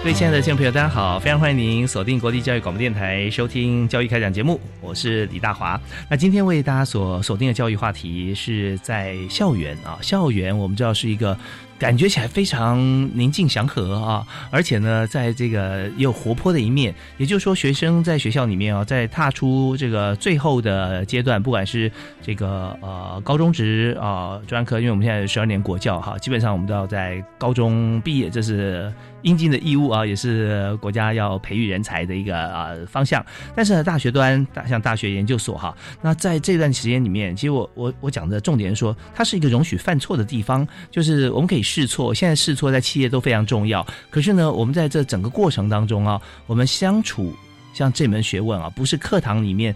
各位亲爱的听众朋友，大家好，非常欢迎您锁定国立教育广播电台收听教育开讲节目，我是李大华。那今天为大家所锁定的教育话题是在校园啊，校园我们知道是一个感觉起来非常宁静祥和啊，而且呢，在这个也有活泼的一面，也就是说，学生在学校里面啊，在踏出这个最后的阶段，不管是这个高中职啊、专科，因为我们现在12年国教哈，基本上我们都要在高中毕业，这是应尽的义务啊，也是国家要培育人才的一个方向。但是呢，大学端像大学研究所哈，那在这段时间里面，其实我讲的重点是说，它是一个容许犯错的地方，就是我们可以试错，现在试错在企业都非常重要。可是呢，我们在这整个过程当中啊，我们相处像这门学问啊，不是课堂里面，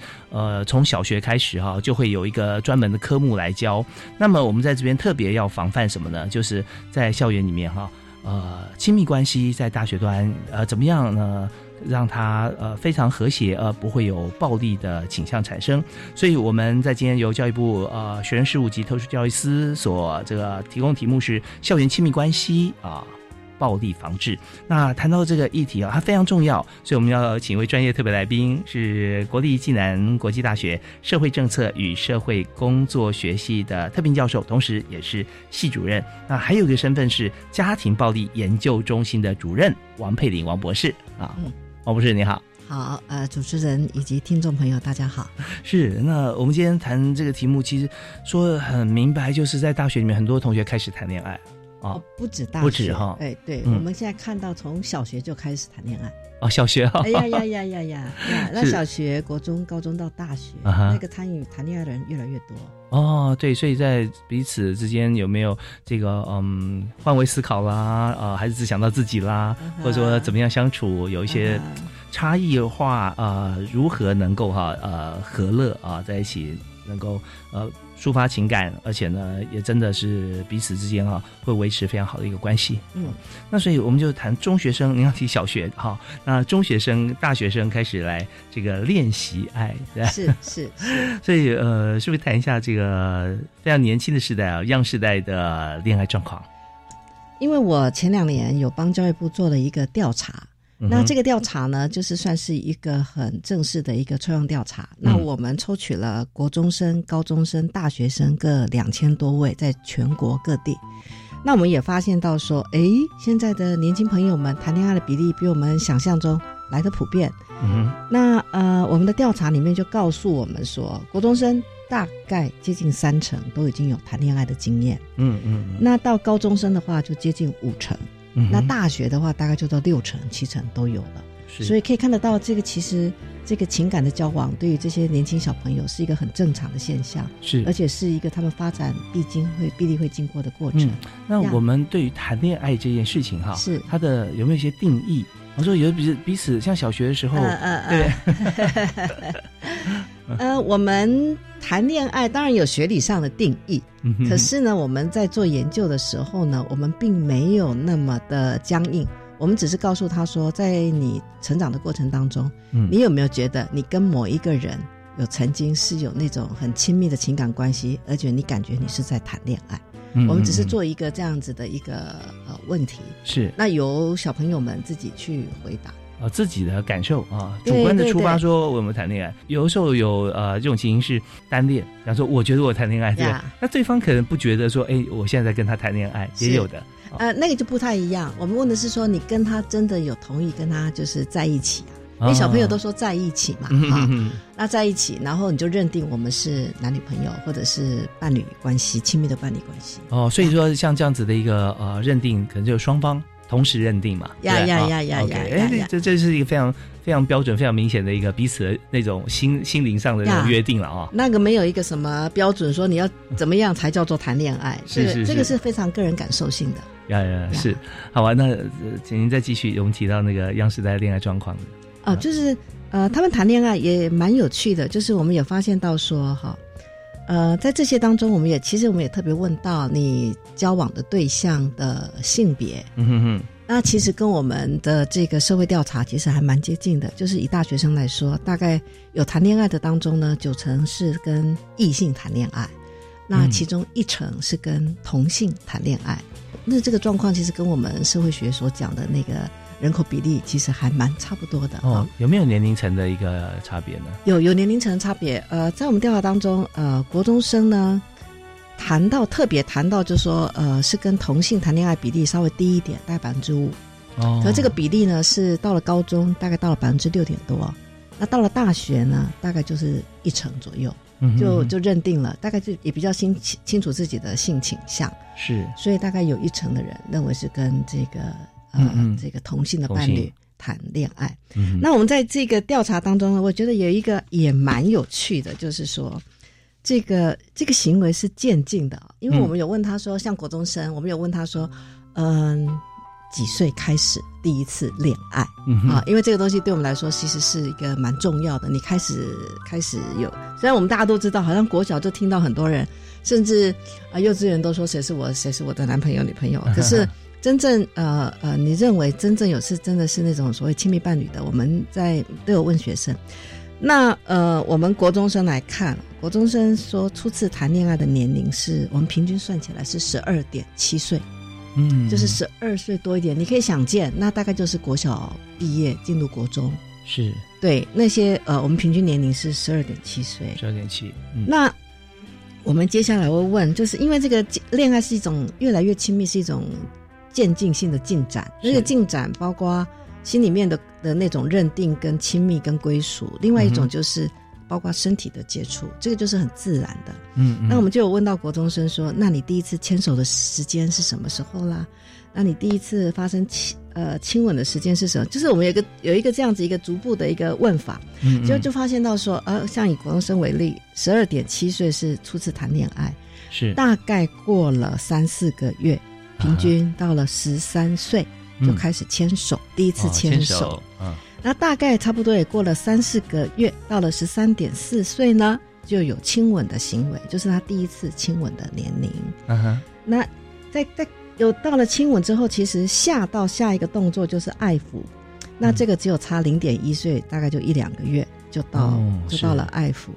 从小学开始哈，就会有一个专门的科目来教。那么我们在这边特别要防范什么呢？就是在校园里面哈，亲密关系在大学端怎么样呢？让它非常和谐，不会有暴力的倾向产生。所以我们在今天由教育部学生事务及特殊教育司所这个提供题目是校园亲密关系啊、暴力防治。那谈到这个议题啊，它非常重要，所以我们要请一位专业特别来宾，是国立暨南国际大学社会政策与社会工作学系的特聘教授，同时也是系主任。那还有一个身份是家庭暴力研究中心的主任王佩玲王博士啊。王博士你好。好，主持人以及听众朋友大家好。是，那我们今天谈这个题目，其实说很明白，就是在大学里面很多同学开始谈恋爱啊、哦，不止大学，不止哈、哦，哎，对、嗯，我们现在看到从小学就开始谈恋爱。哦，小学哈、哦，哎呀呀呀呀呀，那小学、国中、高中到大学，那个参与谈恋爱的人越来越多。哦，对，所以在彼此之间有没有这个换位思考啦，还是只想到自己啦，或者说怎么样相处，有一些差异化如何能够哈和乐啊、在一起能够抒发情感，而且呢也真的是彼此之间哈、会维持非常好的一个关系。嗯，那所以我们就谈中学生，您要提小学哈、那中学生、大学生开始来这个练习爱，对，是。所以是不是谈一下这个非常年轻的世代啊，young世代的恋爱状况？因为我前2年有帮教育部做了一个调查。那这个调查呢，就是算是一个很正式的一个抽样调查。那我们抽取了国中生、高中生、大学生各2000多位，在全国各地。那我们也发现到说，现在的年轻朋友们谈恋爱的比例比我们想象中来得普遍。那我们的调查里面就告诉我们说，国中生大概接近30%都已经有谈恋爱的经验。那到高中生的话，就接近50%。那大学的话大概就到60%、70%都有了，所以可以看得到这个其实这个情感的交往对于这些年轻小朋友是一个很正常的现象，是，而且是一个他们发展必定会经过的过程。那我们对于谈恋爱这件事情哈，是它的有没有一些定义？我说有彼此像小学的时候，对，我们谈恋爱当然有学理上的定义，可是呢，我们在做研究的时候呢，我们并没有那么的僵硬，我们只是告诉他说，在你成长的过程当中，你有没有觉得你跟某一个人有曾经是有那种很亲密的情感关系，而且你感觉你是在谈恋爱？我们只是做一个这样子的一个问题，是，那由小朋友们自己去回答。自己的感受啊，主观的出发说我们谈恋爱，有的时候有这种情形是单恋，然后说我觉得我谈恋爱，对，那对方可能不觉得说，哎，我现在在跟他谈恋爱，也有的。那个就不太一样。我们问的是说，你跟他真的有同意跟他就是在一起啊？因为小朋友都说在一起嘛，哈、哦，那在一起，然后你就认定我们是男女朋友或者是伴侣关系，亲密的伴侣关系。哦，所以说像这样子的一个认定，可能就双方同时认定嘛。呀，这是一个非常非常标准、非常明显的一个彼此的那种心灵上的那种约定了啊。那个没有一个什么标准说你要怎么样才叫做谈恋爱，是这个是非常个人感受性的。是，好啊。那请您再继续，我们提到那个央视的恋爱状况哦，就是他们谈恋爱也蛮有趣的，就是我们也发现到说哈，在这些当中，我们也特别问到你交往的对象的性别，那其实跟我们的这个社会调查其实还蛮接近的，就是以大学生来说，大概有谈恋爱的当中呢，9成是跟异性谈恋爱，那其中1成是跟同性谈恋爱。那这个状况其实跟我们社会学所讲的那个人口比例其实还蛮差不多的。哦，有没有年龄层的一个差别呢？有年龄层的差别。在我们调查当中，国中生呢特别谈到就是说是跟同性谈恋爱比例稍微低一点，大概5%。哦，可这个比例呢是到了高中大概到了6.多%，那到了大学呢大概就是1成左右。就认定了，大概就也比较清楚自己的性倾向，是，所以大概有1成的人认为是跟这个这个同性的伴侣谈恋爱。那我们在这个调查当中呢，我觉得有一个也蛮有趣的，就是说这个行为是渐进的，因为我们有问他说，像国中生，我们有问他说，几岁开始第一次恋爱啊？因为这个东西对我们来说其实是一个蛮重要的。你开始有，虽然我们大家都知道，好像国小就听到很多人，甚至幼稚园都说谁是我的男朋友女朋友。可是真正你认为真正真的是那种所谓亲密伴侣的，我们都有问学生。那我们国中生来看，国中生说初次谈恋爱的年龄是我们平均算起来是12.7岁。就是12岁多一点，你可以想见，那大概就是国小毕业进入国中，是对那些我们平均年龄是12.7岁，12.7。那我们接下来会问，就是因为这个恋爱是一种越来越亲密，是一种渐进性的进展，那个进展包括心里面的那种认定跟亲密跟归属，另外一种就是包括身体的接触，这个就是很自然的。那我们就有问到国中生说，那你第一次牵手的时间是什么时候啦？那你第一次发生亲吻的时间是什么？就是我们有一个这样子一个逐步的一个问法，就发现到说，像以国中生为例，12.7岁是初次谈恋爱，是大概过了3-4个月，平均到了13岁就开始牵手，第一次牵手。那大概差不多也过了3-4个月，到了13.4岁呢，就有亲吻的行为，就是他第一次亲吻的年龄。那在有到了亲吻之后，其实下一个动作就是爱抚，那这个只有差0.1岁，大概就1-2个月就到了爱抚。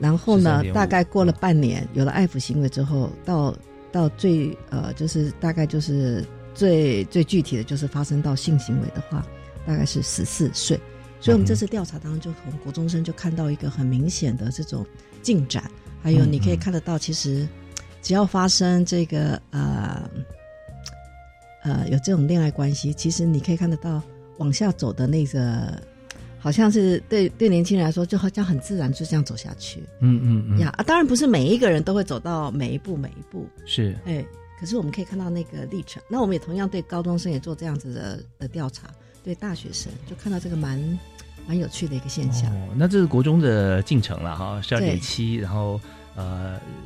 然后呢，大概过了半年，有了爱抚行为之后，到最就是大概就是最具体的就是发生到性行为的话，大概是14岁，所以我们这次调查当中，就从国中生就看到一个很明显的这种进展，还有你可以看得到，其实只要发生这个有这种恋爱关系，其实你可以看得到往下走的那个，好像是对年轻人来说，就好像很自然就这样走下去。当然不是每一个人都会走到每一步，是，哎，可是我们可以看到那个历程。那我们也同样对高中生也做这样子的调查。对大学生就看到这个蛮有趣的一个现象。那这是国中的进程了哈，12.7，然后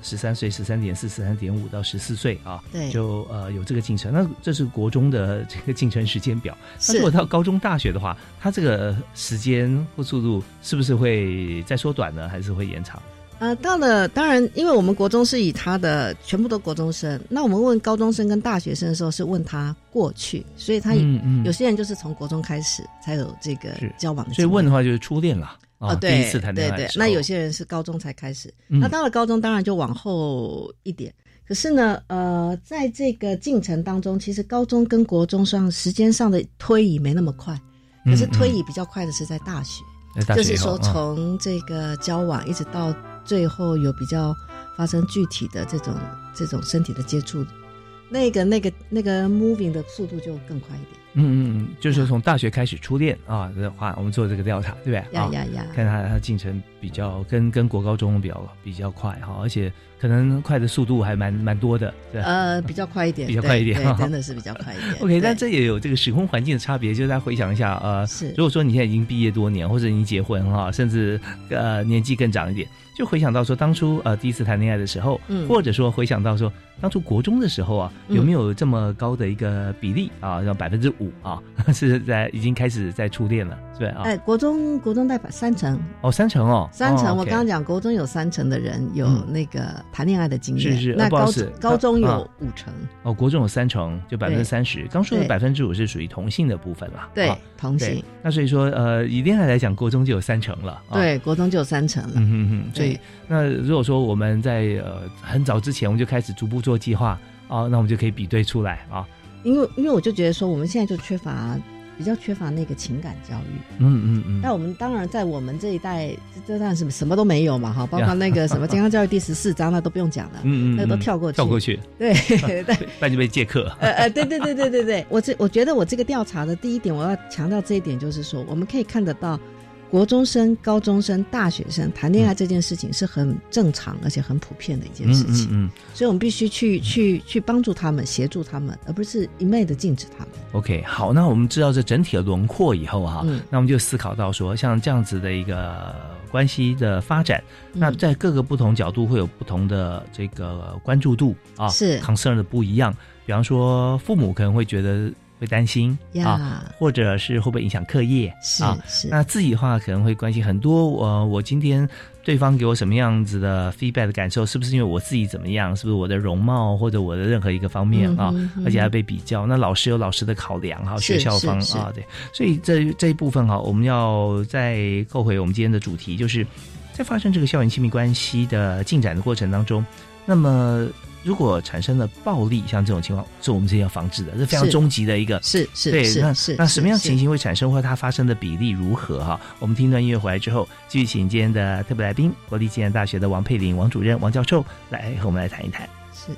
13岁、13.4、13.5到14岁啊，对，就有这个进程。那这是国中的这个进程时间表。那如果到高中、大学的话，它这个时间或速度是不是会再缩短呢，还是会延长？到了，当然，因为我们国中是以他的全部都国中生，那我们问高中生跟大学生的时候是问他过去，所以他有些人就是从国中开始才有这个交往的，所以问的话就是初恋了啊，第一次谈恋爱。对，那有些人是高中才开始，那到了高中当然就往后一点。可是呢，在这个进程当中，其实高中跟国中上时间上的推移没那么快。可是推移比较快的是在大学，就是说从这个交往一直到最后有比较发生具体的这种身体的接触，那个 moving 的速度就更快一点。就是从大学开始初恋啊的话，我们做这个调查，对不对？呀，看它进程比较跟国高中比较快哈，而且可能快的速度还蛮多的，对。比较快一点，比较快一点，真的是比较快一点。OK， 但这也有这个时空环境的差别，就是大家回想一下，如果说你现在已经毕业多年，或者已经结婚哈，甚至年纪更长一点，就回想到说当初第一次谈恋爱的时候，或者说回想到说当初国中的时候啊，有没有这么高的一个比例啊，要5%？啊，是在已经开始在初恋了，对啊。哎，国中代表3成哦，3成。我刚刚讲国中有3成的人有那个谈恋爱的经验，是。那高中有5成哦，国中有3成，就30%。刚说的5%是属于同性的部分嘛？对，同性。那所以说，以恋爱来讲，国中就有3成了。对，国中就有3成了。所以那如果说我们在很早之前我们就开始逐步做计划啊，那我们就可以比对出来啊。因为我就觉得说，我们现在就比较缺乏那个情感教育，但我们当然在我们这一代，这当然是什么都没有嘛，哈，包括那个什么《健康教育》第14章，那都不用讲了，那个都跳过去，对，那就被借课。对，我觉得我这个调查的第一点，我要强调这一点，就是说我们可以看得到，国中生、高中生、大学生谈恋爱这件事情是很正常而且很普遍的一件事情，所以我们必须去帮助他们、协助他们，而不是一昧的禁止他们。 OK， 好，那我们知道这整体的轮廓以后哈，那我们就思考到说像这样子的一个关系的发展，那在各个不同角度会有不同的这个关注度啊，是 concern 的不一样，比方说父母可能会觉得会担心啊，或者是会不会影响课业啊？那自己的话可能会关心很多。我今天对方给我什么样子的 feedback 的感受，是不是因为我自己怎么样？是不是我的容貌或者我的任何一个方面啊？而且还被比较。那老师有老师的考量哈，学校方啊，对。所以这一部分哈，我们要再扣回我们今天的主题，就是在发生这个校园亲密关系的进展的过程当中，那么如果产生了暴力，像这种情况是我们之前要防止的，是非常终极的一个，是对，那什么样情形会产生，或它发生的比例如何哈？我们听段音乐回来之后，继续请今天的特别来宾，国立暨南大学的王佩玲王主任、王教授来和我们来谈一谈。是。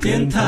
电台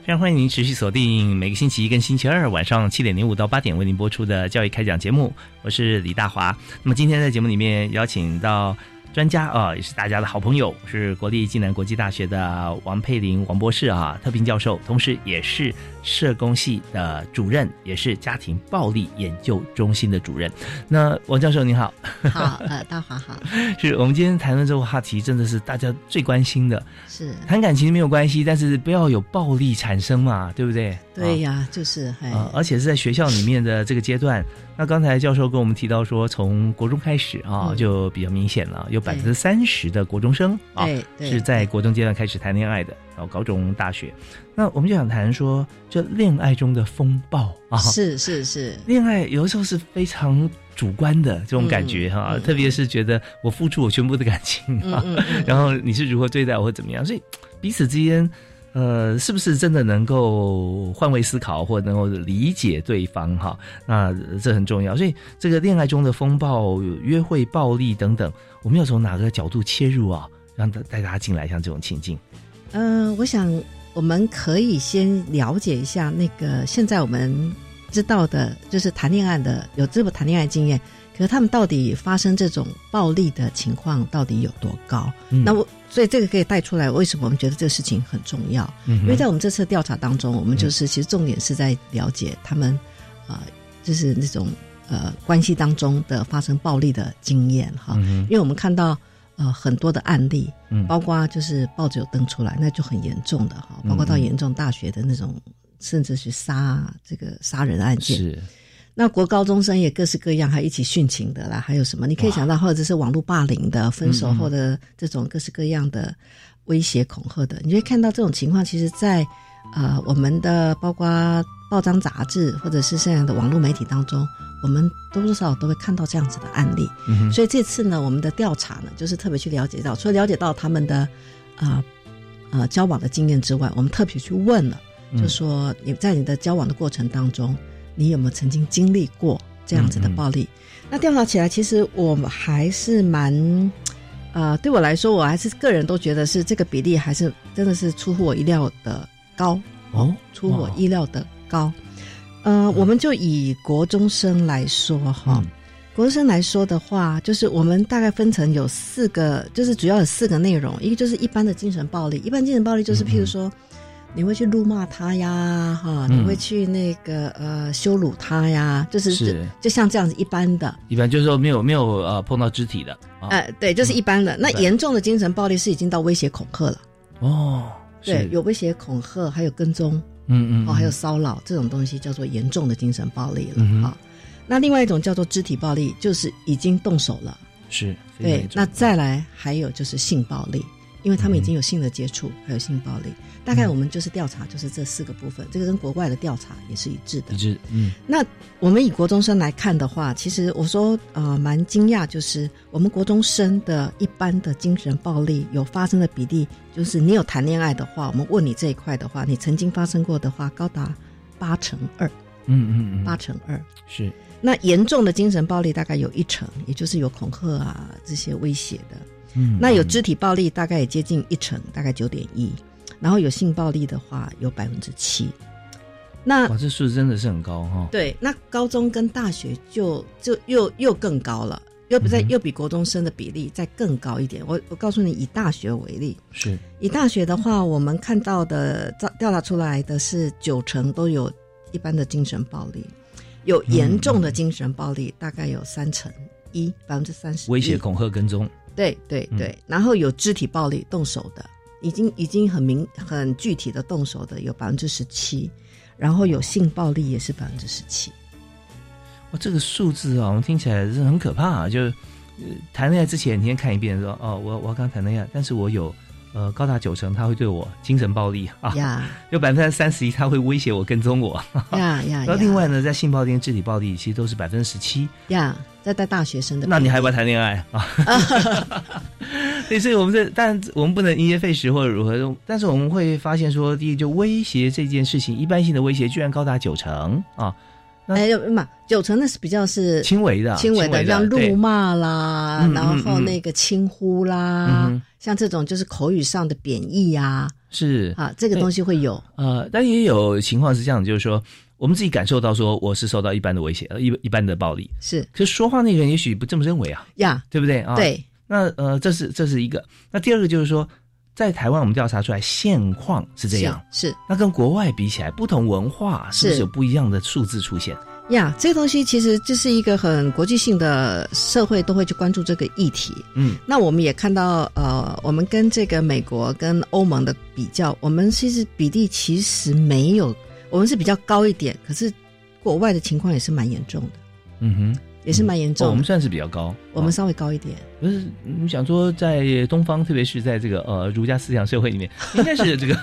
非常欢迎您持续锁定每个星期一跟星期二晚上7:05到8点为您播出的教育开讲节目，我是李大华。那么今天在节目里面邀请到专家啊，也是大家的好朋友，是国立暨南国际大学的王佩玲王博士啊，特聘教授，同时也是社工系的主任，也是家庭暴力研究中心的主任。那王教授您好。好，大华好。是我们今天谈论这个话题，真的是大家最关心的。是谈感情没有关系，但是不要有暴力产生嘛，对不对？对呀，就是。而且是在学校里面的这个阶段。那刚才教授跟我们提到说，从国中开始啊，就比较明显了，有30%的国中生啊是在国中阶段开始谈恋爱的，然后高中、大学。那我们就想谈说，这恋爱中的风暴啊，是，恋爱有的时候是非常主观的这种感觉哈，特别是觉得我付出我全部的感情啊，然后你是如何对待我或怎么样，所以彼此之间。是不是真的能够换位思考或能够理解对方哈？那这很重要。所以这个恋爱中的风暴、约会暴力等等，我们要从哪个角度切入啊？让带大家进来像这种情境。我想我们可以先了解一下那个现在我们知道的，就是谈恋爱的有这么谈恋爱经验，可是他们到底发生这种暴力的情况到底有多高？那所以这个可以带出来，为什么我们觉得这个事情很重要？因为在我们这次调查当中，我们就是其实重点是在了解他们，就是那种关系当中的发生暴力的经验哈。因为我们看到很多的案例，包括就是报纸有登出来，那就很严重的哈，包括到严重大学的那种，甚至是杀人案件。是。那国高中生也各式各样，还一起殉情的啦，还有什么？你可以想到，或者是网络霸凌的、分手后的这种各式各样的威胁、恐吓的，你就会看到这种情况。其实在我们的包括报章、杂志，或者是现在的网络媒体当中，我们多多少少都会看到这样子的案例。所以这次呢，我们的调查呢，就是特别去了解到，除了了解到他们的交往的经验之外，我们特别去问了，就说你在你的交往的过程当中。你有没有曾经经历过这样子的暴力？那调查起来，其实我还是蛮，对我来说，我还是个人都觉得是这个比例还是真的是出乎我意料的高哦，出乎我意料的高。我们就以国中生来说哈，国中生来说的话，就是我们大概分成有四个，就是主要有四个内容，一个就是一般的精神暴力，一般精神暴力就是譬如说。你会去辱骂他呀，哈，你会去那个羞辱他呀，就是就像这样子一般的，一般就是说没有碰到肢体的，对，就是一般的。那严重的精神暴力是已经到威胁恐吓了，哦，对，有威胁恐吓，还有跟踪，还有骚扰这种东西叫做严重的精神暴力了哈。那另外一种叫做肢体暴力，就是已经动手了，是对。那再来还有就是性暴力。因为他们已经有性的接触，还有性暴力，大概我们就是调查，就是这四个部分，这个跟国外的调查也是一致的。一致，那我们以国中生来看的话，其实我说蛮惊讶，就是我们国中生的一般的精神暴力有发生的比例，就是你有谈恋爱的话，我们问你这一块的话，你曾经发生过的话，高达82%。82%是。那严重的精神暴力大概有1成，也就是有恐吓啊这些威胁的。那有肢体暴力大概也接近1成，大概9.1%，然后有性暴力的话有7%。那哇，这数字真的是很高哈。对，那高中跟大学就又更高了，又比国中生的比例再更高一点。我告诉你，以大学为例，是以大学的话，我们看到的调查出来的是9成都有一般的精神暴力，有严重的精神暴力大概有3.1%，31%威胁、恐吓、跟踪。对、然后有肢体暴力动手的，已经很具体的动手的有17%，然后有性暴力也是17%。哇，这个数字啊，我听起来是很可怕啊！就是谈恋爱之前，你先看一遍说哦，我刚谈恋爱，但是我有高达9成他会对我精神暴力啊，有31%他会威胁我、跟踪我。然后另外呢，在性暴力跟肢体暴力其实都是17%。在大学生的，那你还不要谈恋爱啊？所以我们但我们不能因噎废食或者如何，但是我们会发现说，第一就威胁这件事情，一般性的威胁居然高达9成啊！9成那是比较是轻微的，像辱骂啦，然后那个轻呼啦，像这种就是口语上的贬义啊，是啊，这个东西会有。但也有情况是这样，就是说。我们自己感受到说我是受到一般的威胁，一般的暴力是，可是说话那个人也许不这么认为啊，对不对啊？对，那这是一个。那第二个就是说，在台湾我们调查出来现况是这样，是那跟国外比起来，不同文化是不是有不一样的数字出现？这个东西其实就是一个很国际性的社会都会去关注这个议题。那我们也看到我们跟这个美国跟欧盟的比较，我们其实比例其实没有。我们是比较高一点，可是国外的情况也是蛮严重的。嗯哼，也是蛮严重的。我们算是比较高，我们稍微高一点。不是，我想说在东方，特别是在这个儒家思想社会里面，应该是这个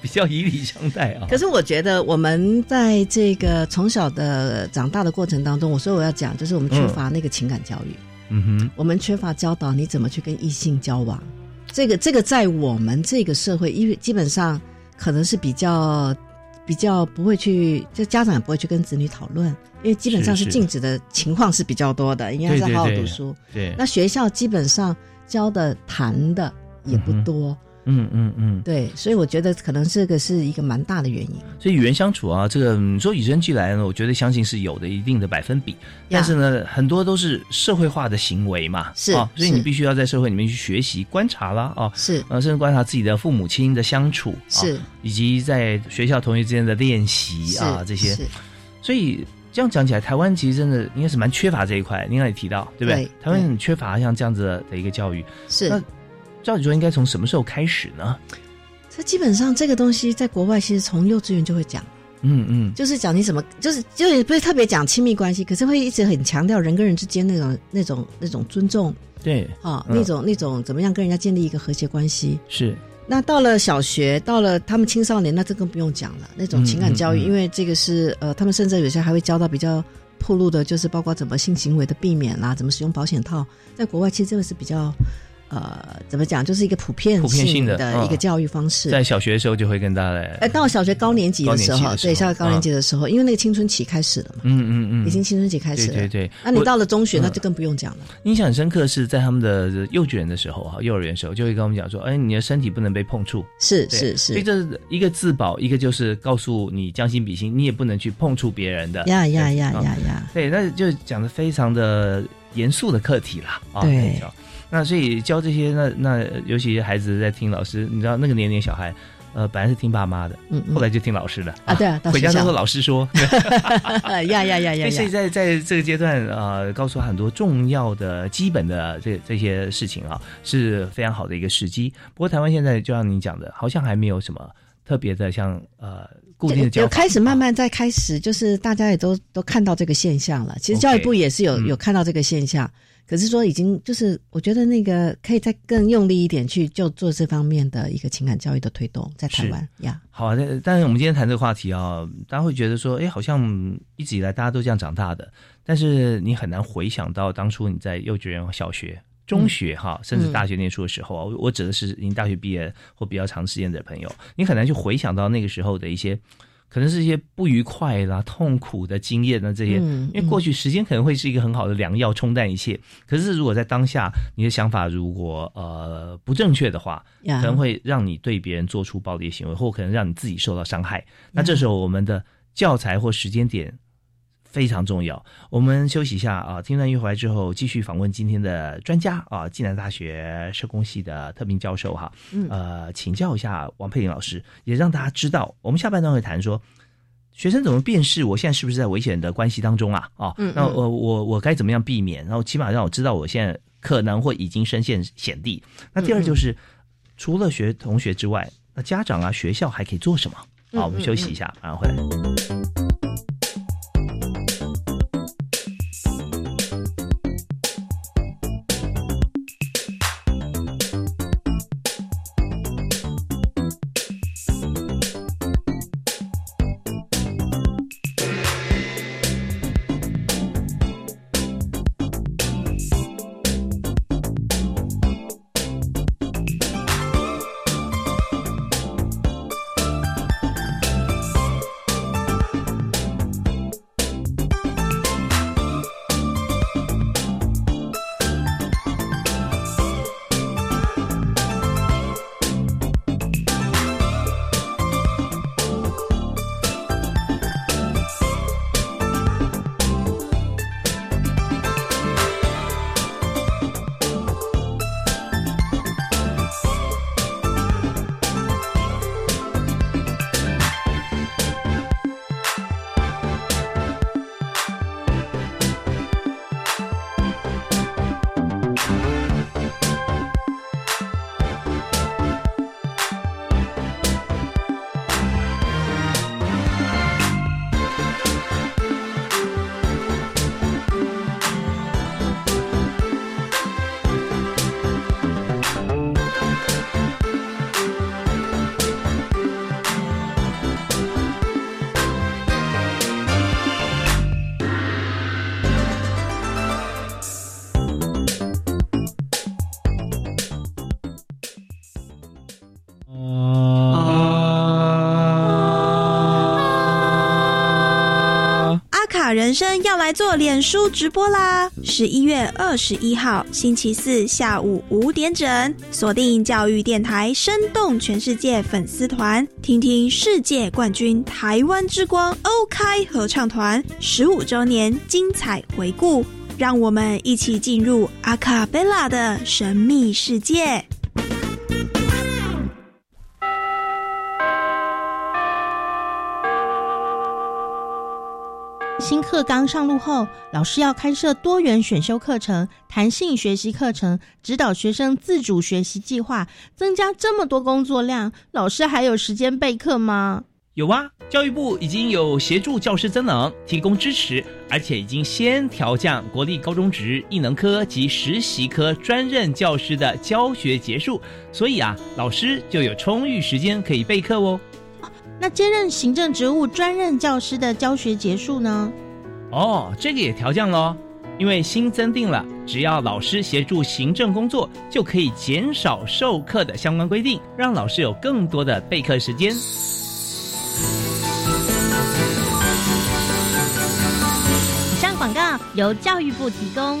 比较以礼相待啊。可是我觉得我们在这个从小的长大的过程当中，我说我要讲就是我们缺乏那个情感教育。嗯哼，我们缺乏教导你怎么去跟异性交往。这个在我们这个社会，因为基本上可能是比较不会去，就家长也不会去跟子女讨论，因为基本上是禁止的情况是比较多的，应该是好好读书。对， 对， 对，那学校基本上教的谈的也不多。嗯嗯嗯，对，所以我觉得可能这个是一个蛮大的原因。所以与人相处啊，这个你说与生俱来呢，我觉得相信是有的一定的百分比，但是呢，很多都是社会化的行为嘛，是，哦、所以你必须要在社会里面去学习观察啦，啊、哦，是，甚至观察自己的父母亲的相处，是、哦，以及在学校同学之间的练习啊这些，所以。这样讲起来，台湾其实真的应该是蛮缺乏这一块。您刚才也提到，对不对？台湾很缺乏像这样子的一个教育。是，那照理说应该从什么时候开始呢？这基本上这个东西在国外其实从幼稚园就会讲。嗯嗯，就是讲你怎么，就是不是特别讲亲密关系，可是会一直很强调人跟人之间那种尊重，对啊、哦嗯，那种怎么样跟人家建立一个和谐关系。是。那到了小学，到了他们青少年，那这更不用讲了，那种情感教育，因为这个是他们甚至有些还会教到比较暴露的，就是包括怎么性行为的避免啦，怎么使用保险套，在国外其实这个是比较怎么讲，就是一个普遍性的一个教育方式。在小学的时候就会跟大家来，到小学高年级的时候，对，小学高年级的时候，因为那个青春期开始了嘛，嗯嗯嗯，已经青春期开始了，对对对。那你到了中学，那就更不用讲了。印象很深刻是在他们的幼稚园的时候啊，幼儿园的时候就会跟我们讲说，哎，你的身体不能被碰触，是是是，所以这一个自保，一个就是告诉你将心比心，你也不能去碰触别人的。呀呀呀呀呀，对，那就讲得非常的严肃的课题啦，啊，对。那所以教这些，那尤其孩子在听老师，你知道那个年龄小孩，本来是听爸妈的，嗯嗯，后来就听老师的啊，对啊，回家都说老师说，呀呀呀呀！所以在这个阶段告诉他很多重要的、基本的这些事情啊，是非常好的一个时机。不过台湾现在就像你讲的，好像还没有什么特别的像固定的教法，有开始慢慢在开始，就是大家也都看到这个现象了。其实教育部也是有看到这个现象。可是说已经就是我觉得那个可以再更用力一点去就做这方面的一个情感教育的推动在台湾呀。好啊，但是我们今天谈这个话题啊，大家会觉得说好像一直以来大家都这样长大的，但是你很难回想到当初你在幼稚园、小学、中学哈，甚至大学念书的时候啊，我指的是您大学毕业或比较长时间的朋友，你很难去回想到那个时候的一些可能是一些不愉快啦、痛苦的经验呢，这些，因为过去时间可能会是一个很好的良药，冲淡一切。可是如果在当下，你的想法如果不正确的话，可能会让你对别人做出暴力行为，或可能让你自己受到伤害。那这时候我们的教材或时间点非常重要。我们休息一下啊，听段音乐回来之后，继续访问今天的专家啊，暨南大学社工系的特聘教授哈，请教一下王佩玲老师，也让大家知道，我们下半段会谈说，学生怎么辨识我现在是不是在危险的关系当中啊？啊，那我该怎么样避免？然后起码让我知道我现在可能或已经身陷险地。那第二就是，除了同学之外，那家长啊、学校还可以做什么？好，我们休息一下，马上回来。法人生要来做脸书直播啦！11月21号星期四下午5点整，锁定教育电台生动全世界粉丝团，听听世界冠军台湾之光欧开合唱团15周年精彩回顾，让我们一起进入阿卡贝拉的神秘世界。新课纲上路后，老师要开设多元选修课程、弹性学习课程，指导学生自主学习计划，增加这么多工作量，老师还有时间备课吗？有啊，教育部已经有协助教师增能提供支持，而且已经先调降国立高中职艺能科及实习科专任教师的教学结束，所以啊，老师就有充裕时间可以备课哦。那接任行政职务专任教师的教学结束呢？哦，这个也调降咯，因为新增订了只要老师协助行政工作就可以减少授课的相关规定，让老师有更多的备课时间。以上广告由教育部提供。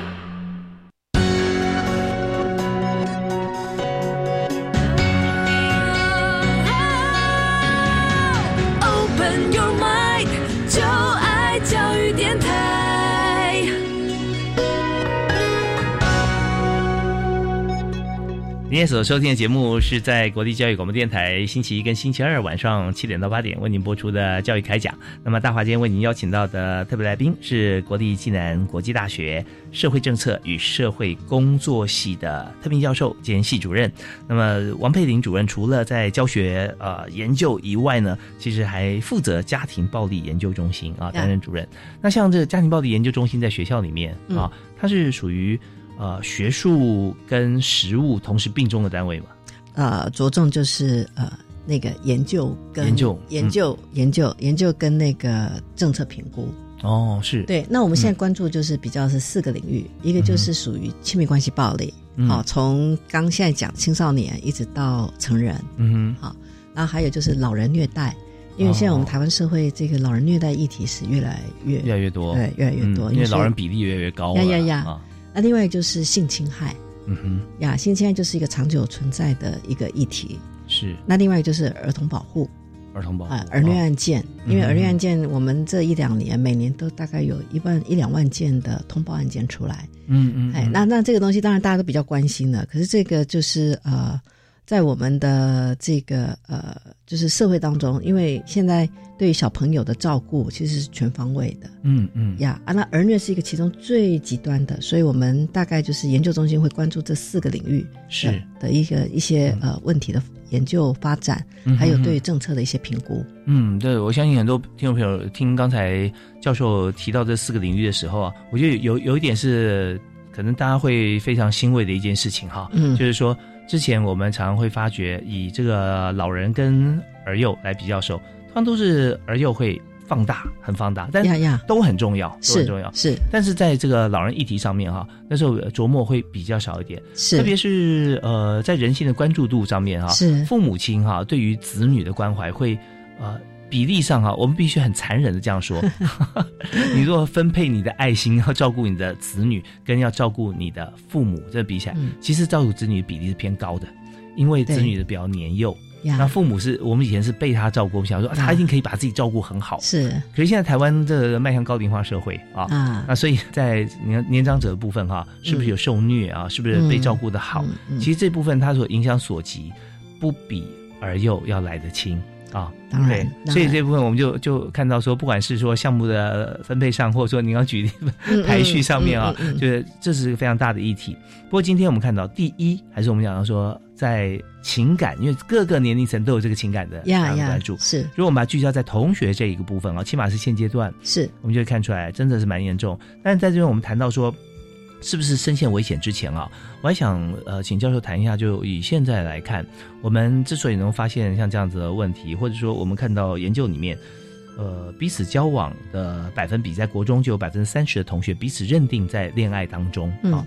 今天所收听的节目是在国立教育广播电台星期一跟星期二晚上7点到8点为您播出的教育开讲。那么大华今天为您邀请到的特别来宾是国立暨南国际大学社会政策与社会工作系的特聘教授兼系主任。那么王佩玲主任除了在教学研究以外呢，其实还负责家庭暴力研究中心啊担任主任。那像这个家庭暴力研究中心在学校里面啊，它是属于学术跟实务同时并重的单位嘛？着重就是那个研究跟那个政策评估。哦，是。对，那我们现在关注就是比较是4个领域，一个就是属于亲密关系暴力，好，从刚现在讲青少年一直到成人，好，然后还有就是老人虐待。因为现在我们台湾社会这个老人虐待议题是越来越多，对，越来越多，因为老人比例越来越高了。那另外就是性侵害，性侵害就是一个长久存在的一个议题。是。那另外就是儿童保护啊，儿虐案件，因为儿虐案件，我们这1-2年每年都大概有1万1-2万件的通报案件出来。那这个东西当然大家都比较关心了，可是这个就是在我们的这个就是社会当中，因为现在对于小朋友的照顾其实是全方位的，那儿虐是一个其中最极端的，所以我们大概就是研究中心会关注这4个领域是的一些问题的研究发展，还有对于政策的一些评估。对，我相信很多听众朋友听刚才教授提到这4个领域的时候啊，我觉得有一点是可能大家会非常欣慰的一件事情哈，就是说。之前我们常常会发觉以这个老人跟儿幼来比较时候，通常都是儿幼会很放大，但都很重要，是。但是在这个老人议题上面哈，那时候琢磨会比较少一点，是。特别是在人性的关注度上面哈，是。父母亲哈对于子女的关怀会比例上哈，我们必须很残忍的这样说，你如果分配你的爱心要照顾你的子女，跟要照顾你的父母，这比起来，其实照顾子女的比例是偏高的，因为子女的比较年幼，那父母是我们以前是被他照顾，我们想说他一定可以把自己照顾很好，是。可是现在台湾这迈向高龄化社会啊，那所以在年长者的部分哈，是不是有受虐啊，是不是被照顾的好？其实这部分他所影响所及，不比儿幼要来得轻。啊，当然，所以这部分我们就看到说，不管是说项目的分配上，或者说你要举例排序上面啊，就是这是非常大的议题。不过今天我们看到，第一还是我们讲到说，在情感，因为各个年龄层都有这个情感的关注。是，如果我们把聚焦在同学这一个部分啊，起码是现阶段，是我们就会看出来，真的是蛮严重。但是在这边我们谈到说，是不是深陷危险之前啊，我还想请教授谈一下，就以现在来看，我们之所以能发现像这样子的问题，或者说我们看到研究里面，彼此交往的百分比，在国中就有30%的同学彼此认定在恋爱当中啊。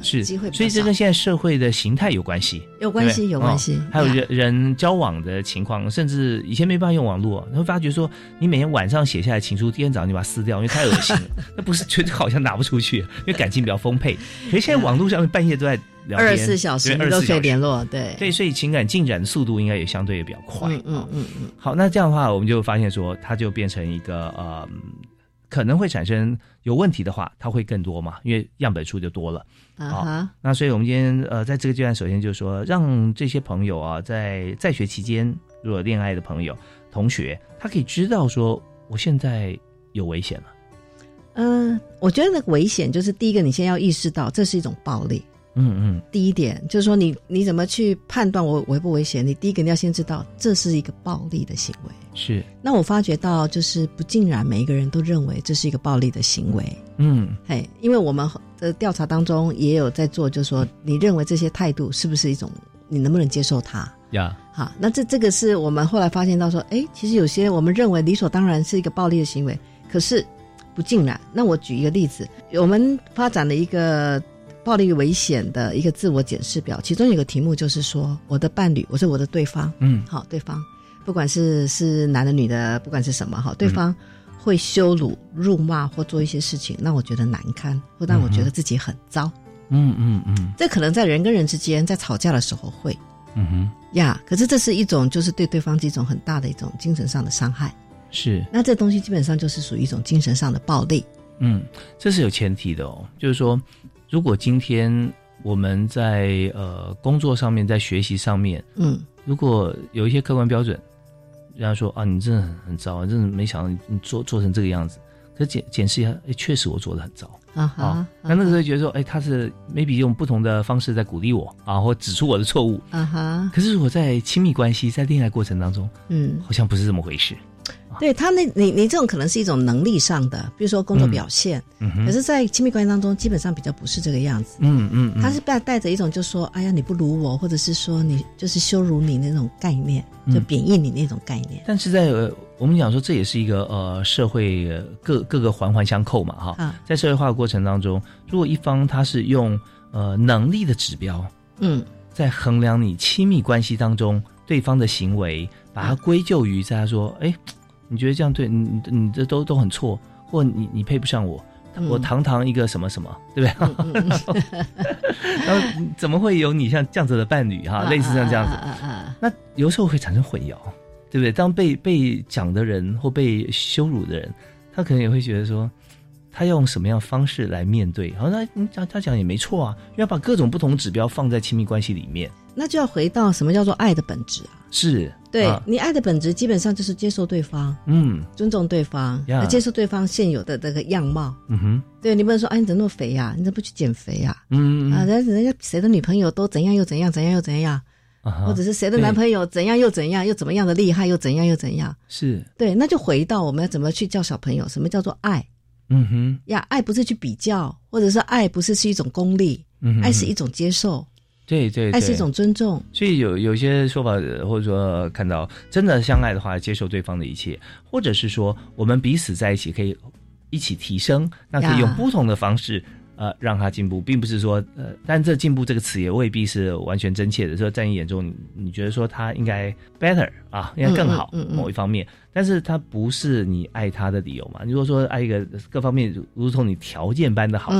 是，所以这跟现在社会的形态有关系，有关系、哦，还有人交往的情况，甚至以前没办法用网络，你会发觉说，你每天晚上写下来情书，第二天早上你把它撕掉，因为太恶心了，那不是绝对好像拿不出去，因为感情比较丰沛。可是现在网络上面半夜都在聊天，24小时都可以联络，对，所以情感进展速度应该也相对也比较快。嗯，好，那这样的话，我们就发现说，它就变成一个可能会产生有问题的话，它会更多嘛，因为样本数就多了。那所以我们今天在这个阶段，首先就是说，让这些朋友啊，在学期间，如果恋爱的朋友、同学，他可以知道说，我现在有危险了。我觉得那个危险就是第一个，你先要意识到这是一种暴力。第一点就是说你怎么去判断我危不危险？你第一个你要先知道这是一个暴力的行为。是。那我发觉到就是不尽然每一个人都认为这是一个暴力的行为。因为我们的调查当中也有在做，就是说你认为这些态度是不是一种，你能不能接受它？好，那这个是我们后来发现到说，其实有些我们认为理所当然是一个暴力的行为，可是不尽然。那我举一个例子，我们发展了一个暴力危险的一个自我检视表，其中有个题目就是说，我的伴侣，我说我的对方，好，对方不管是男的女的，不管是什么，好，对方会羞辱、辱骂或做一些事情让我觉得难堪，或让我觉得自己很糟。这可能在人跟人之间在吵架的时候会，可是这是一种就是对对方是一种很大的一种精神上的伤害。是，那这东西基本上就是属于一种精神上的暴力。这是有前提的哦，就是说。如果今天我们在工作上面，在学习上面，如果有一些客观标准，人家说啊，你真的很糟，真的没想到你做成这个样子。可是检视一下，确实我做得很糟啊。那个时候觉得说，他是 maybe 用不同的方式在鼓励我啊，或指出我的错误啊。可是我在亲密关系、在恋爱过程当中，好像不是这么回事。对他那，你这种可能是一种能力上的，比如说工作表现，可是在亲密关系当中基本上比较不是这个样子。他是带着一种就说，哎呀你不如我，或者是说你就是羞辱你那种概念，就贬义你那种概念。但是在我们讲说这也是一个社会各个环相扣嘛哈。在社会化的过程当中，如果一方他是用能力的指标，在衡量你亲密关系当中对方的行为，把它归咎于在他说，你觉得这样对你这都很错，或你配不上我，我堂一个什么什么，对不对？然后怎么会有你像这样子的伴侣哈？类似像这样子，那有时候会产生混淆，对不对？当被讲的人或被羞辱的人，他可能也会觉得说，他要用什么样的方式来面对？好，那他讲也没错啊，要把各种不同指标放在亲密关系里面，那就要回到什么叫做爱的本质啊？是。对，你爱的本质基本上就是接受对方，尊重对方，接受对方现有的这个样貌。对，你不能说，你怎么那么肥呀？你怎么不去减肥呀？人家谁的女朋友都怎样又怎样，怎样又怎样，或者是谁的男朋友怎样又怎样，又怎么样的厉害，又怎样又怎样。是，对，那就回到我们要怎么去教小朋友，什么叫做爱？爱不是去比较，或者是爱不是一种功利，爱是一种接受。对，爱是一种尊重。所以有些说法，或者说看到真的相爱的话，接受对方的一切，或者是说我们彼此在一起可以一起提升，那可以用不同的方式让他进步，并不是说但这进步这个词也未必是完全真切的。说在你眼中，你觉得说他应该 better 啊，应该更好某一方面，但是他不是你爱他的理由嘛？你如果说爱一个各方面如同你条件般的好，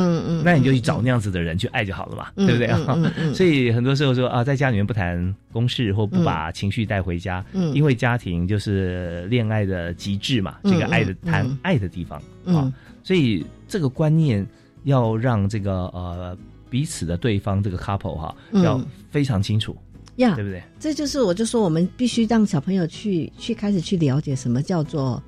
那你就去找那样子的人去爱就好了嘛，对不对？所以很多时候说啊，在家里面不谈公事或不把情绪带回家，因为家庭就是恋爱的极致嘛，这个爱的谈爱的地方啊，所以这个观念要让这个彼此的对方这个 couple 要非常清楚。呀，对不对？这就是我就说我们必须让小朋友去开始去了解什么叫做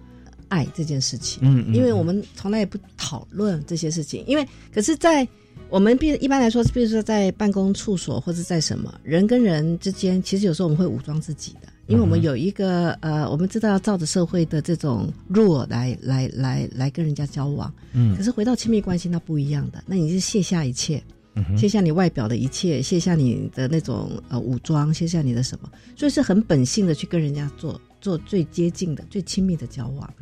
爱这件事情。嗯，因为我们从来也不讨论这些事情，因为可是在我们一般来说，比如说在办公处所或者在什么人跟人之间，其实有时候我们会武装自己的，因为我们有一个我们知道要照着社会的这种 rule 来跟人家交往。嗯，可是回到亲密关系那不一样的，那你是卸下一切。卸下你外表的一切，卸下你的那种武装，卸下你的什么，所以是很本性的去跟人家做最接近的最亲密的交往。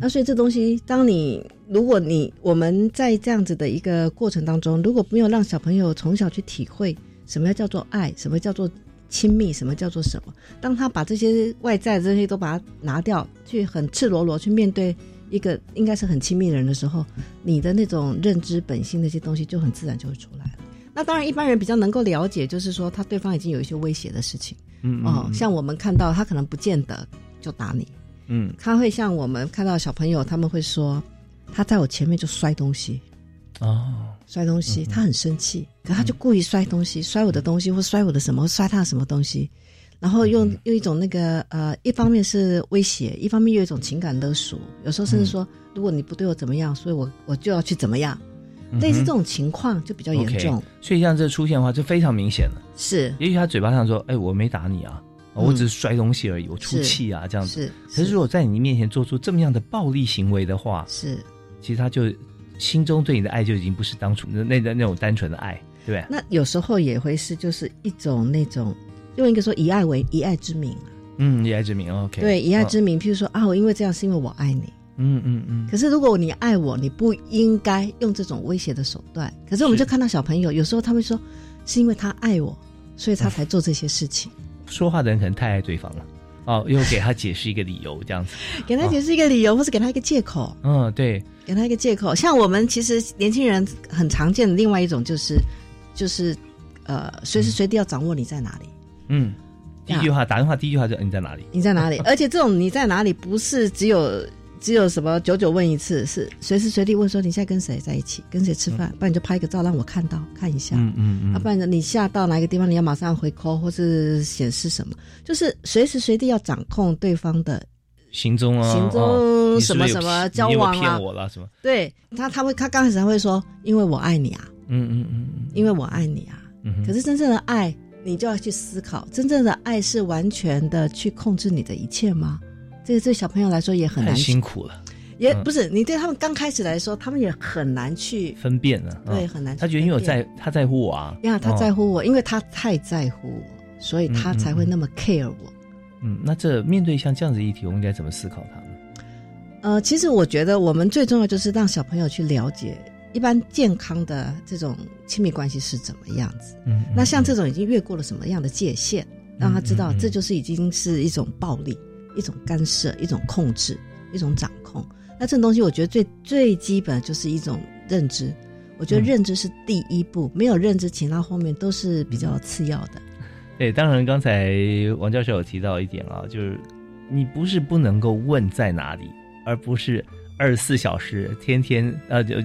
那所以这东西当你如果我们在这样子的一个过程当中，如果没有让小朋友从小去体会什么叫做爱，什么叫做亲密，什么叫做什么，当他把这些外在的这些都把它拿掉，去很赤裸裸去面对一个应该是很亲密的人的时候，你的那种认知本性那些东西就很自然就会出来了。那当然一般人比较能够了解，就是说他对方已经有一些威胁的事情。像我们看到他可能不见得就打你，他会像我们看到小朋友他们会说他在我前面就摔东西，摔东西，他很生气，可他就故意摔东西，摔我的东西或摔我的什么，或摔他的什么东西，然后用一种那个一方面是威胁，一方面又有一种情感勒索，有时候甚至说如果你不对我怎么样，所以我就要去怎么样，类似这种情况就比较严重。所以像这出现的话就非常明显了，是也许他嘴巴上说哎，我没打你啊，我只是摔东西而已，我出气啊这样子，可是如果在你面前做出这么样的暴力行为的话，是其实他就心中对你的爱就已经不是当初那种单纯的爱，对不对？那有时候也会是就是一种那种用一个说以爱之名，以爱之名 OK， 对，以爱之名，譬如说啊，我因为这样是因为我爱你，可是如果你爱我，你不应该用这种威胁的手段。可是我们就看到小朋友有时候他们说是因为他爱我，所以他才做这些事情。说话的人可能太爱对方了，又给他解释一个理由这样子，给他解释一个理由，或是给他一个借口。对，给他一个借口。像我们其实年轻人很常见的另外一种就是随时随地要掌握你在哪里。打电话第一句话就你在哪里？你在哪里？而且这种你在哪里不是只有什么久久问一次，是随时随地问说你现在跟谁在一起，跟谁吃饭，不然你就拍一个照让我看到看一下，不然你下到哪个地方你要马上回 call 或是显示什么，就是随时随地要掌控对方的行踪什么什么交往啊，你有骗我啦什么？对，他刚开始他会说因为我爱你啊，因为我爱你啊，可是真正的爱。你就要去思考，真正的爱是完全的去控制你的一切吗？这个对小朋友来说也很难，太辛苦了。也不是，你对他们刚开始来说，他们也很难去分辨了。对，很难去分辨。他觉得因为他在乎我啊，他在乎我，因为他太在乎我，所以他才会那么 care 我。那这面对像这样子的议题，我们应该怎么思考他们？其实我觉得我们最重要就是让小朋友去了解。一般健康的这种亲密关系是怎么样子？那像这种已经越过了什么样的界限，让他知道这就是已经是一种暴力、一种干涉、一种控制、一种掌控。那这种东西，我觉得最基本就是一种认知。我觉得认知是第一步，没有认知，其他后面都是比较次要的。对，当然刚才王教授有提到一点啊，就是你不是不能够问在哪里，而不是。24小时，天天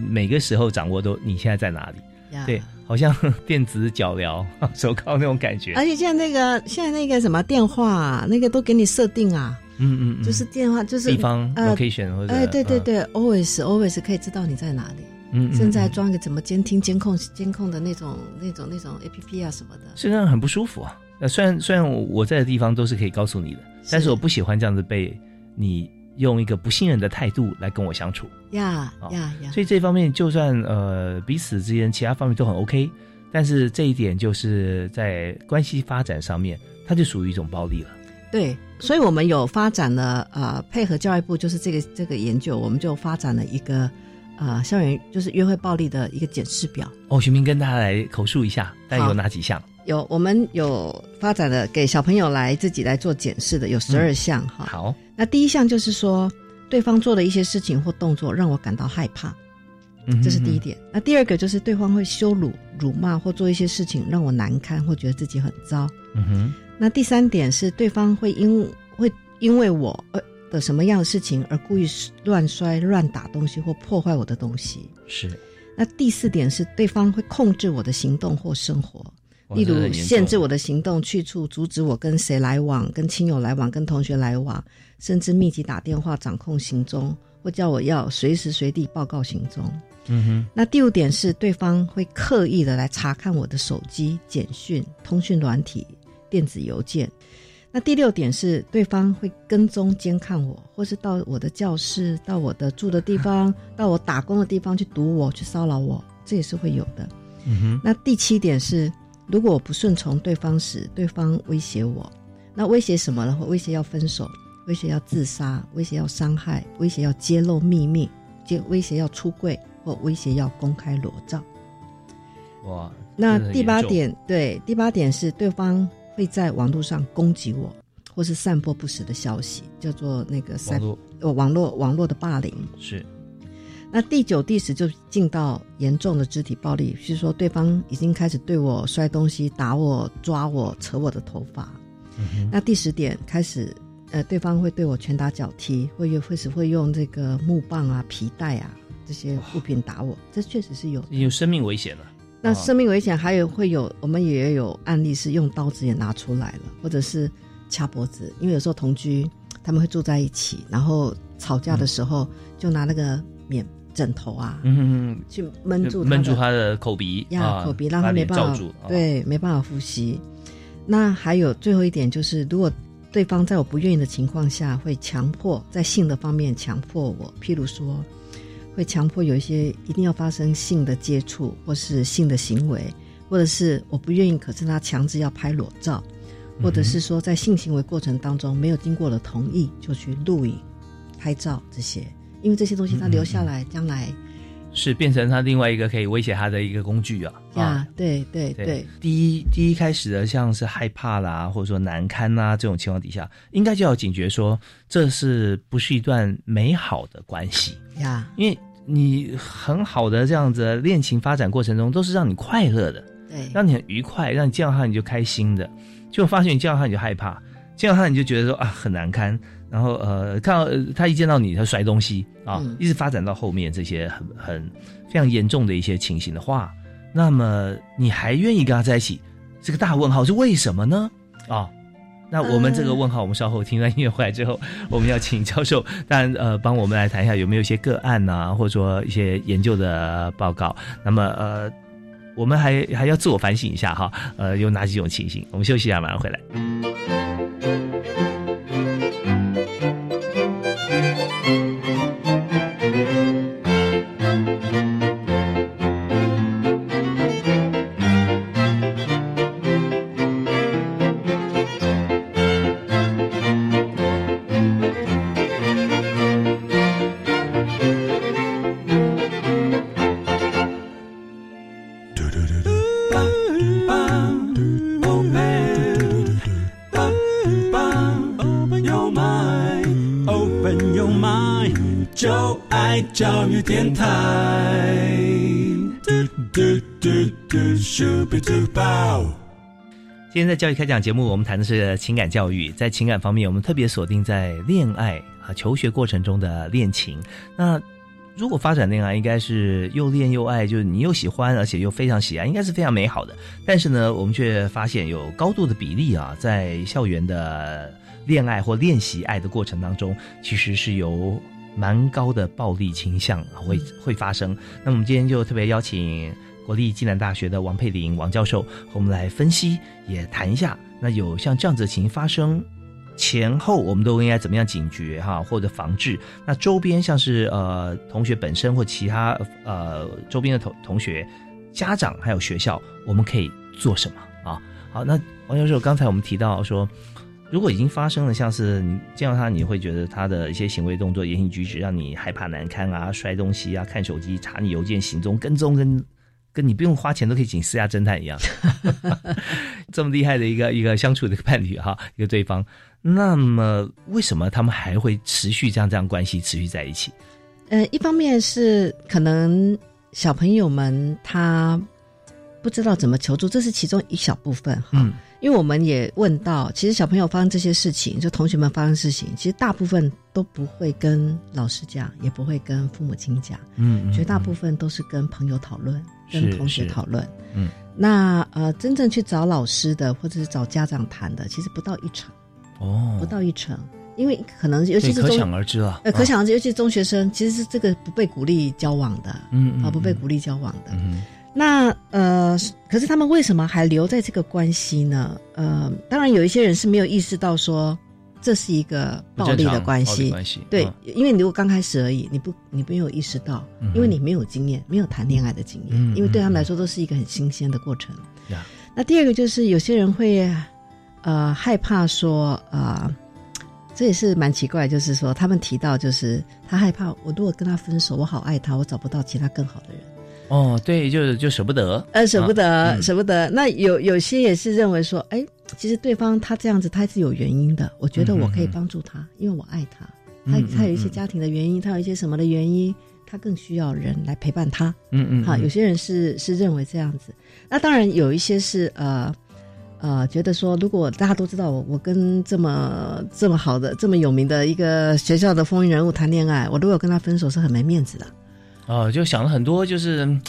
每个时候掌握都你现在在哪里？ Yeah. 对，好像电子脚镣、手铐那种感觉。而且现在那个什么电话、那个都给你设定啊，就是电话就是地方 location 或者对 always 可以知道你在哪里。现在装个怎么监控的那种 APP 啊什么的，实际上很不舒服啊。虽然我在的地方都是可以告诉你的，但是我不喜欢这样子被你。用一个不信任的态度来跟我相处呀，所以这方面就算彼此之间其他方面都很 OK， 但是这一点就是在关系发展上面，它就属于一种暴力了。对，所以我们有发展了配合教育部就是这个研究，我们就发展了一个校园就是约会暴力的一个检视表。徐明跟大家来口述一下，但有哪几项？有我们有发展的给小朋友来自己来做检视的有12项哈。好，那第一项就是说对方做的一些事情或动作让我感到害怕，这是第一点。那第二个就是对方会羞辱、辱骂或做一些事情让我难堪或觉得自己很糟。那第三点是对方会因为我的什么样的事情而故意乱摔、乱打东西或破坏我的东西。是。那第4点是对方会控制我的行动或生活。例如限制我的行动去处，阻止我跟谁来往，跟亲友来往，跟同学来往，甚至密集打电话掌控行踪，或叫我要随时随地报告行踪。嗯哼。那第五点是对方会刻意的来查看我的手机、简讯、通讯软体、电子邮件。那第六点是对方会跟踪监看我，或是到我的教室，到我的住的地方，到我打工的地方去堵我，去骚扰我，这也是会有的。嗯哼。那第七点是如果我不顺从对方时，对方威胁我。那威胁什么呢？威胁要分手，威胁要自杀，威胁要伤害，威胁要揭露秘密，威胁要出柜，或威胁要公开裸照。哇，那第八点，对，第八点是对方会在网络上攻击我，或是散播不实的消息，叫做那个网络的霸凌。是。那第九、第十就进到严重的肢体暴力，譬如说对方已经开始对我摔东西、打我、抓我、扯我的头发。嗯。那第十点开始，对方会对我拳打脚踢，会用这个木棒啊、皮带啊这些物品打我，这确实是有生命危险了。那生命危险还有会有，我们也有案例是用刀子也拿出来了，或者是掐脖子，因为有时候同居他们会住在一起，然后吵架的时候就拿那个棉枕头啊，嗯，去闷住他的口鼻呀，口鼻让他没办法，对，没办法呼吸。那还有最后一点就是，如果对方在我不愿意的情况下，会强迫在性的方面强迫我，譬如说会强迫有一些一定要发生性的接触或是性的行为，或者是我不愿意，可是他强制要拍裸照，或者是说在性行为过程当中没有经过我的同意就去录影、拍照这些，因为这些东西他留下来，将来是变成他另外一个可以威胁他的一个工具啊。呀，对对 对。第一开始的像是害怕啦，或者说难堪啦，这种情况底下，应该就要警觉说这是不是一段美好的关系呀？因为你很好的这样子恋情发展过程中，都是让你快乐的，对，让你很愉快，让你见到他你就开心的，就发现你见到他你就害怕，见到他你就觉得说啊很难堪。然后看到他一见到你他摔东西啊，一直发展到后面这些很非常严重的一些情形的话，那么你还愿意跟他在一起？这个大问号是为什么呢？啊，那我们这个问号，我们稍后听完音乐回来之后，我们要请教授，当然帮我们来谈一下有没有一些个案啊，或者说一些研究的报告。那么我们还要自我反省一下哈，有哪几种情形？我们休息一下，马上回来。今天在教育开讲节目，我们谈的是情感教育。在情感方面，我们特别锁定在恋爱和求学过程中的恋情。那如果发展恋爱，应该是又恋又爱，就是你又喜欢而且又非常喜爱，应该是非常美好的。但是呢，我们却发现有高度的比例啊，在校园的恋爱或练习爱的过程当中，其实是由蛮高的暴力倾向会发生。那我们今天就特别邀请国立暨南大学的王佩玲王教授和我们来分析，也谈一下那有像这样子的情形发生前后，我们都应该怎么样警觉哈，或者防治。那周边像是同学本身或其他周边的同学、家长还有学校，我们可以做什么啊？好，那王教授刚才我们提到说，如果已经发生了，像是你见到他，你会觉得他的一些行为动作、言行举止让你害怕难堪啊，摔东西啊，看手机、查你邮件、行踪跟踪跟你不用花钱都可以请私家侦探一样，这么厉害的一个相处的伴侣哈，一个对方。那么为什么他们还会持续这样关系持续在一起？一方面是可能小朋友们他不知道怎么求助，这是其中一小部分哈。嗯，因为我们也问到，其实小朋友发生这些事情，就同学们发生事情，其实大部分都不会跟老师讲，也不会跟父母亲讲，绝大部分都是跟朋友讨论，跟同学讨论。嗯，那真正去找老师的或者是找家长谈的，其实不到一成。哦，不到一成，因为可能尤其是可想而知啊，可想而知，尤其是中学生，其实是这个不被鼓励交往的，不被鼓励交往的。那可是他们为什么还留在这个关系呢？当然有一些人是没有意识到说这是一个暴力的关系，对，因为你如果刚开始而已，你没有意识到，因为你没有经验，没有谈恋爱的经验，因为对他们来说都是一个很新鲜的过程。那第二个就是有些人会害怕说这也是蛮奇怪，就是说他们提到就是他害怕，我如果跟他分手，我好爱他，我找不到其他更好的人。哦，对，就舍不得，舍不得，舍不得。那有些也是认为说，哎，其实对方他这样子，他是有原因的。我觉得我可以帮助他，因为我爱他。他有一些家庭的原因，他有一些什么的原因，他更需要人来陪伴他。好，有些人是认为这样子。那当然有一些是觉得说，如果大家都知道我跟这么好的、这么有名的一个学校的风云人物谈恋爱，我如果跟他分手是很没面子的。就想了很多，就是，你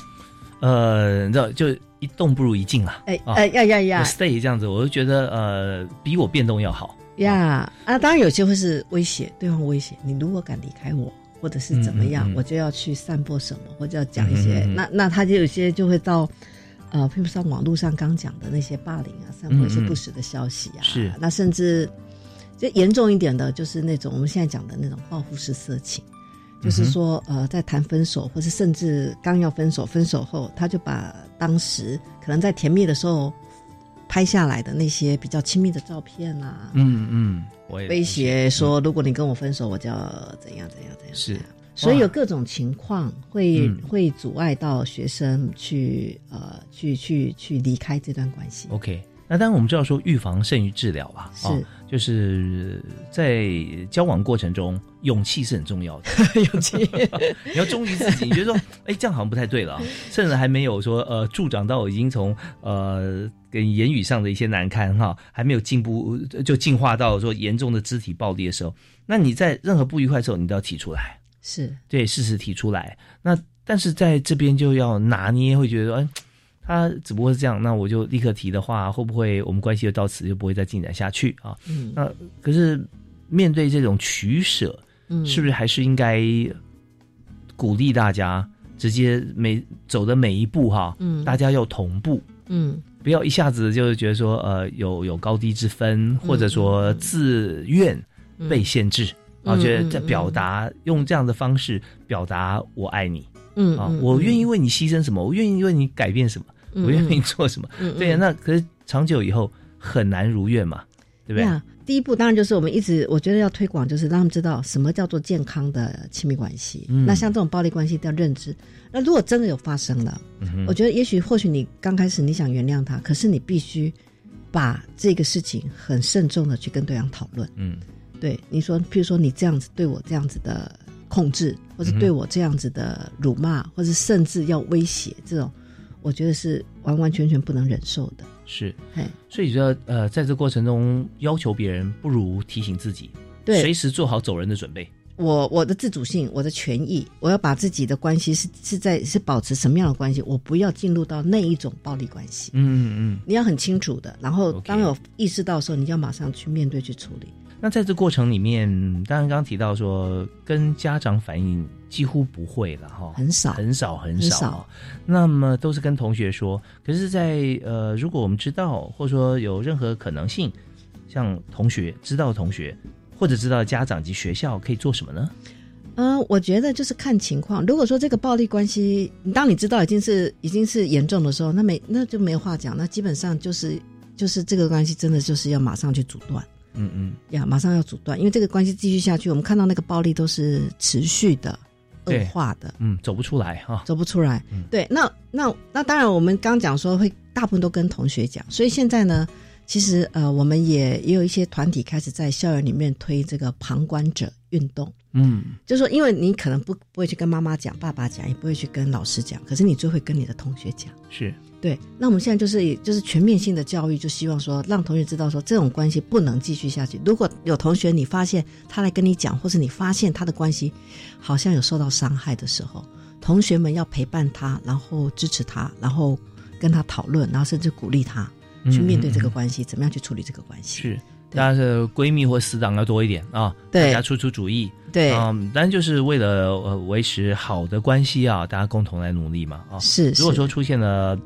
知道，就一动不如一静啦。我 stay 这样子，我就觉得比我变动要好。当然有些会是威胁，对方威胁你，如果敢离开我，或者是怎么样，我就要去散播什么，或者要讲一些。那他就有些就会到，譬如像网络上刚讲的那些霸凌啊，散播一些不实的消息啊。是。那甚至就严重一点的，就是那种我们现在讲的那种报复式色情。就是说，在谈分手，或是甚至刚要分手，分手后，他就把当时可能在甜蜜的时候拍下来的那些比较亲密的照片啊，我也威胁说，如果你跟我分手，我就要怎样怎样怎样。是，所以有各种情况会阻碍到学生去离开这段关系。OK。那当然，我们知道说预防胜于治疗吧，就是在交往过程中，勇气是很重要的。勇气，你要忠于自己。你觉得说，哎，这样好像不太对了啊，甚至还没有说助长到已经从跟言语上的一些难堪哈，还没有进步就进化到说严重的肢体暴力的时候，那你在任何不愉快的时候，你都要提出来，是对事实提出来。那但是在这边就要拿捏，会觉得哎。他只不过是这样，那我就立刻提的话，会不会我们关系就到此就不会再进展下去啊？那可是面对这种取舍，是不是还是应该鼓励大家直接走的每一步哈？大家要同步，不要一下子就是觉得说有高低之分，或者说自愿被限制啊，觉得在表达用这样的方式表达我爱你，我愿意为你牺牲什么，我愿意为你改变什么。我愿意做什么？对啊，那可是长久以后很难如愿嘛，对不对？第一步当然就是我们一直我觉得要推广，就是让他们知道什么叫做健康的亲密关系。那像这种暴力关系要认知。那如果真的有发生了，我觉得或许你刚开始你想原谅他，可是你必须把这个事情很慎重的去跟对方讨论。对，你说，譬如说你这样子对我这样子的控制，或是对我这样子的辱骂，或是甚至要威胁，这种我觉得是完完全全不能忍受的。是，所以说在这过程中要求别人，不如提醒自己，对，随时做好走人的准备。我的自主性，我的权益，我要把自己的关系是保持什么样的关系，我不要进入到那一种暴力关系。你要很清楚的，然后当有意识到的时候，你要马上去面对去处理。那在这过程里面，当然刚刚提到说跟家长反映几乎不会了哈，很少。那么都是跟同学说。可是在如果我们知道，或者说有任何可能性，像同学知道同学或者知道家长及学校可以做什么呢？我觉得就是看情况。如果说这个暴力关系，当你知道已经是严重的时候，那就没话讲。那基本上就是这个关系真的就是要马上去阻断。马上要阻断，因为这个关系继续下去，我们看到那个暴力都是持续的恶化的，走不出来哈，走不出来。对，那当然，我们刚讲说会大部分都跟同学讲，所以现在呢，其实我们也有一些团体开始在校园里面推这个旁观者运动。就是说因为你可能不会去跟妈妈讲、爸爸讲，也不会去跟老师讲，可是你最会跟你的同学讲。是。对，那我们现在就是全面性的教育，就希望说让同学知道说这种关系不能继续下去。如果有同学你发现他来跟你讲，或是你发现他的关系好像有受到伤害的时候，同学们要陪伴他，然后支持他，然后跟他讨论，然后甚至鼓励他去面对这个关系，怎么样去处理这个关系。是，但是闺蜜或死党要多一点啊，对，大家出主意，对，当然就是为了维持好的关系啊，大家共同来努力嘛啊。是，如果说出现了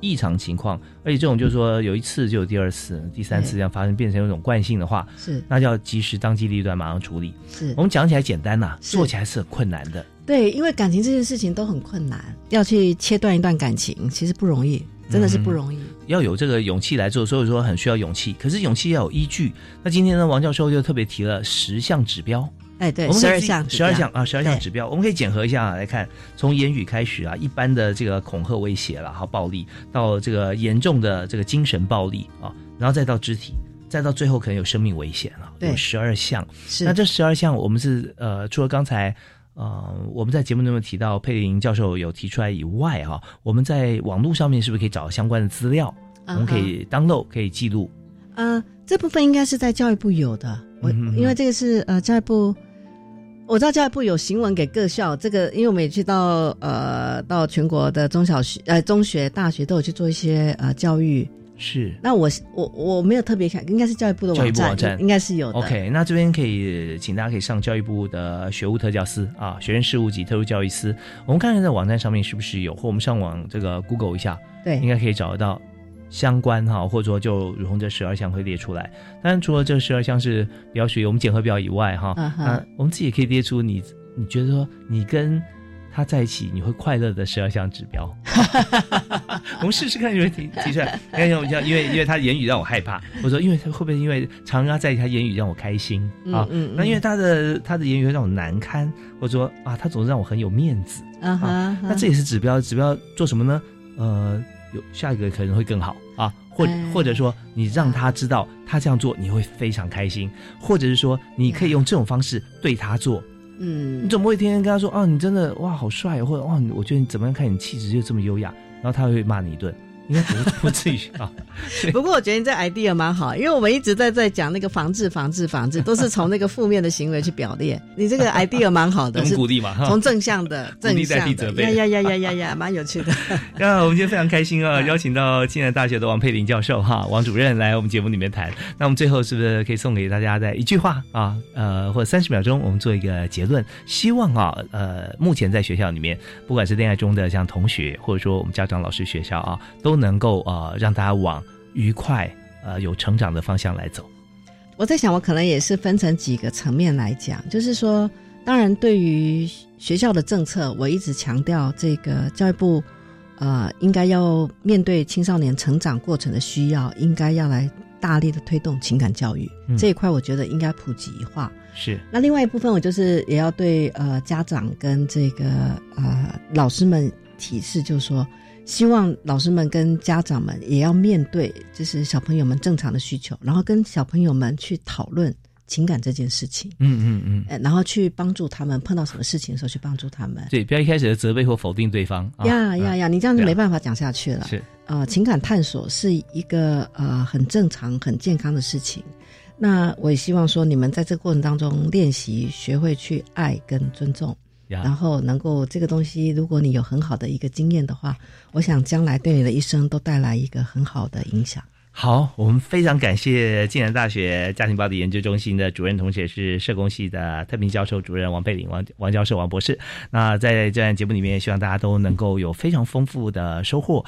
异常情况，而且这种就是说有一次就有第二次、第三次这样发生，变成一种惯性的话，是，那就要及时当机立断，马上处理。是，我们讲起来简单呐，做起来是很困难的。对，因为感情这件事情都很困难，要去切断一段感情，其实不容易，真的是不容易。要有这个勇气来做，所以说很需要勇气。可是勇气要有依据。那今天呢，王教授就特别提了10项指标。哎，对，12项啊，12项指标，我们可以检核一下来看，从言语开始啊，一般的这个恐吓、威胁啦，和暴力，到这个严重的这个精神暴力啊，然后再到肢体，再到最后可能有生命危险了。对，有12项。是，那这12项我们是除了刚才。我们在节目中提到佩玲教授有提出来以外哈，我们在网络上面是不是可以找相关的资料？我们可以 download， 可以记录。这部分应该是在教育部有的，因为这个是教育部，我知道教育部有行文给各校，这个因为我们也去到全国的中小学、中学、大学都有去做一些教育。是，那我没有特别看，应该是教育部的网站应该是有的。 OK， 那这边可以请大家可以上教育部的学务特教司啊，学生事务及特殊教育司，我们看看在网站上面是不是有，或我们上网这个 Google 一下，对，应该可以找得到相关哈，或者说就如同这12项会列出来。当然除了这12项是表属于我们检核表以外哈，我们自己也可以列出你觉得说你跟他在一起你会快乐的12项指标。我们试试看有没有提出来。因为他言语让我害怕，我说因为他会不会因为常跟他在一起，他言语让我开心啊？那因为他的言语会让我难堪，或者说啊，他总是让我很有面子啊。那这也是指标，指标做什么呢？有下一个可能会更好啊，或者说你让他知道他这样做你会非常开心，或者是说你可以用这种方式对他做。你怎么会天天跟他说啊？你真的哇好帅，或者哇我觉得你怎么样看你气质就这么优雅，然后他会骂你一顿，应该不至于啊。不过我觉得你这 idea 蛮好，因为我们一直在讲那个防治，都是从那个负面的行为去表列。你这个 idea 蛮好的，鼓励嘛，从正向的，呀，蛮有趣的。那我们今天非常开心啊，邀请到暨南大学的王佩玲教授哈，王主任来我们节目里面谈。那我们最后是不是可以送给大家在一句话啊，或30秒钟，我们做一个结论？希望啊，目前在学校里面，不管是恋爱中的像同学，或者说我们家长、老师、学校啊，都能够让大家往愉快有成长的方向来走。我在想我可能也是分成几个层面来讲，就是说当然对于学校的政策，我一直强调这个教育部应该要面对青少年成长过程的需要，应该要来大力的推动情感教育，这一块我觉得应该普及化。是，那另外一部分我就是也要对家长跟这个老师们提示，就是说希望老师们跟家长们也要面对就是小朋友们正常的需求，然后跟小朋友们去讨论情感这件事情，然后去帮助他们，碰到什么事情的时候去帮助他们。对，不要一开始责备或否定对方呀，你这样就没办法讲下去了。是，情感探索是一个很正常很健康的事情。那我也希望说你们在这个过程当中练习学会去爱跟尊重，然后能够这个东西如果你有很好的一个经验的话，我想将来对你的一生都带来一个很好的影响。好，我们非常感谢暨南大学家庭暴力研究中心的主任同学是社工系的特聘教授主任王佩玲，王教授，王博士。那在这段节目里面，希望大家都能够有非常丰富的收获。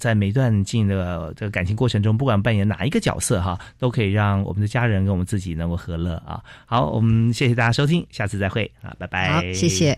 在每段进的这个感情过程中，不管扮演哪一个角色哈，都可以让我们的家人跟我们自己能够和乐啊。好，我们谢谢大家收听，下次再会啊，拜拜。好，谢谢。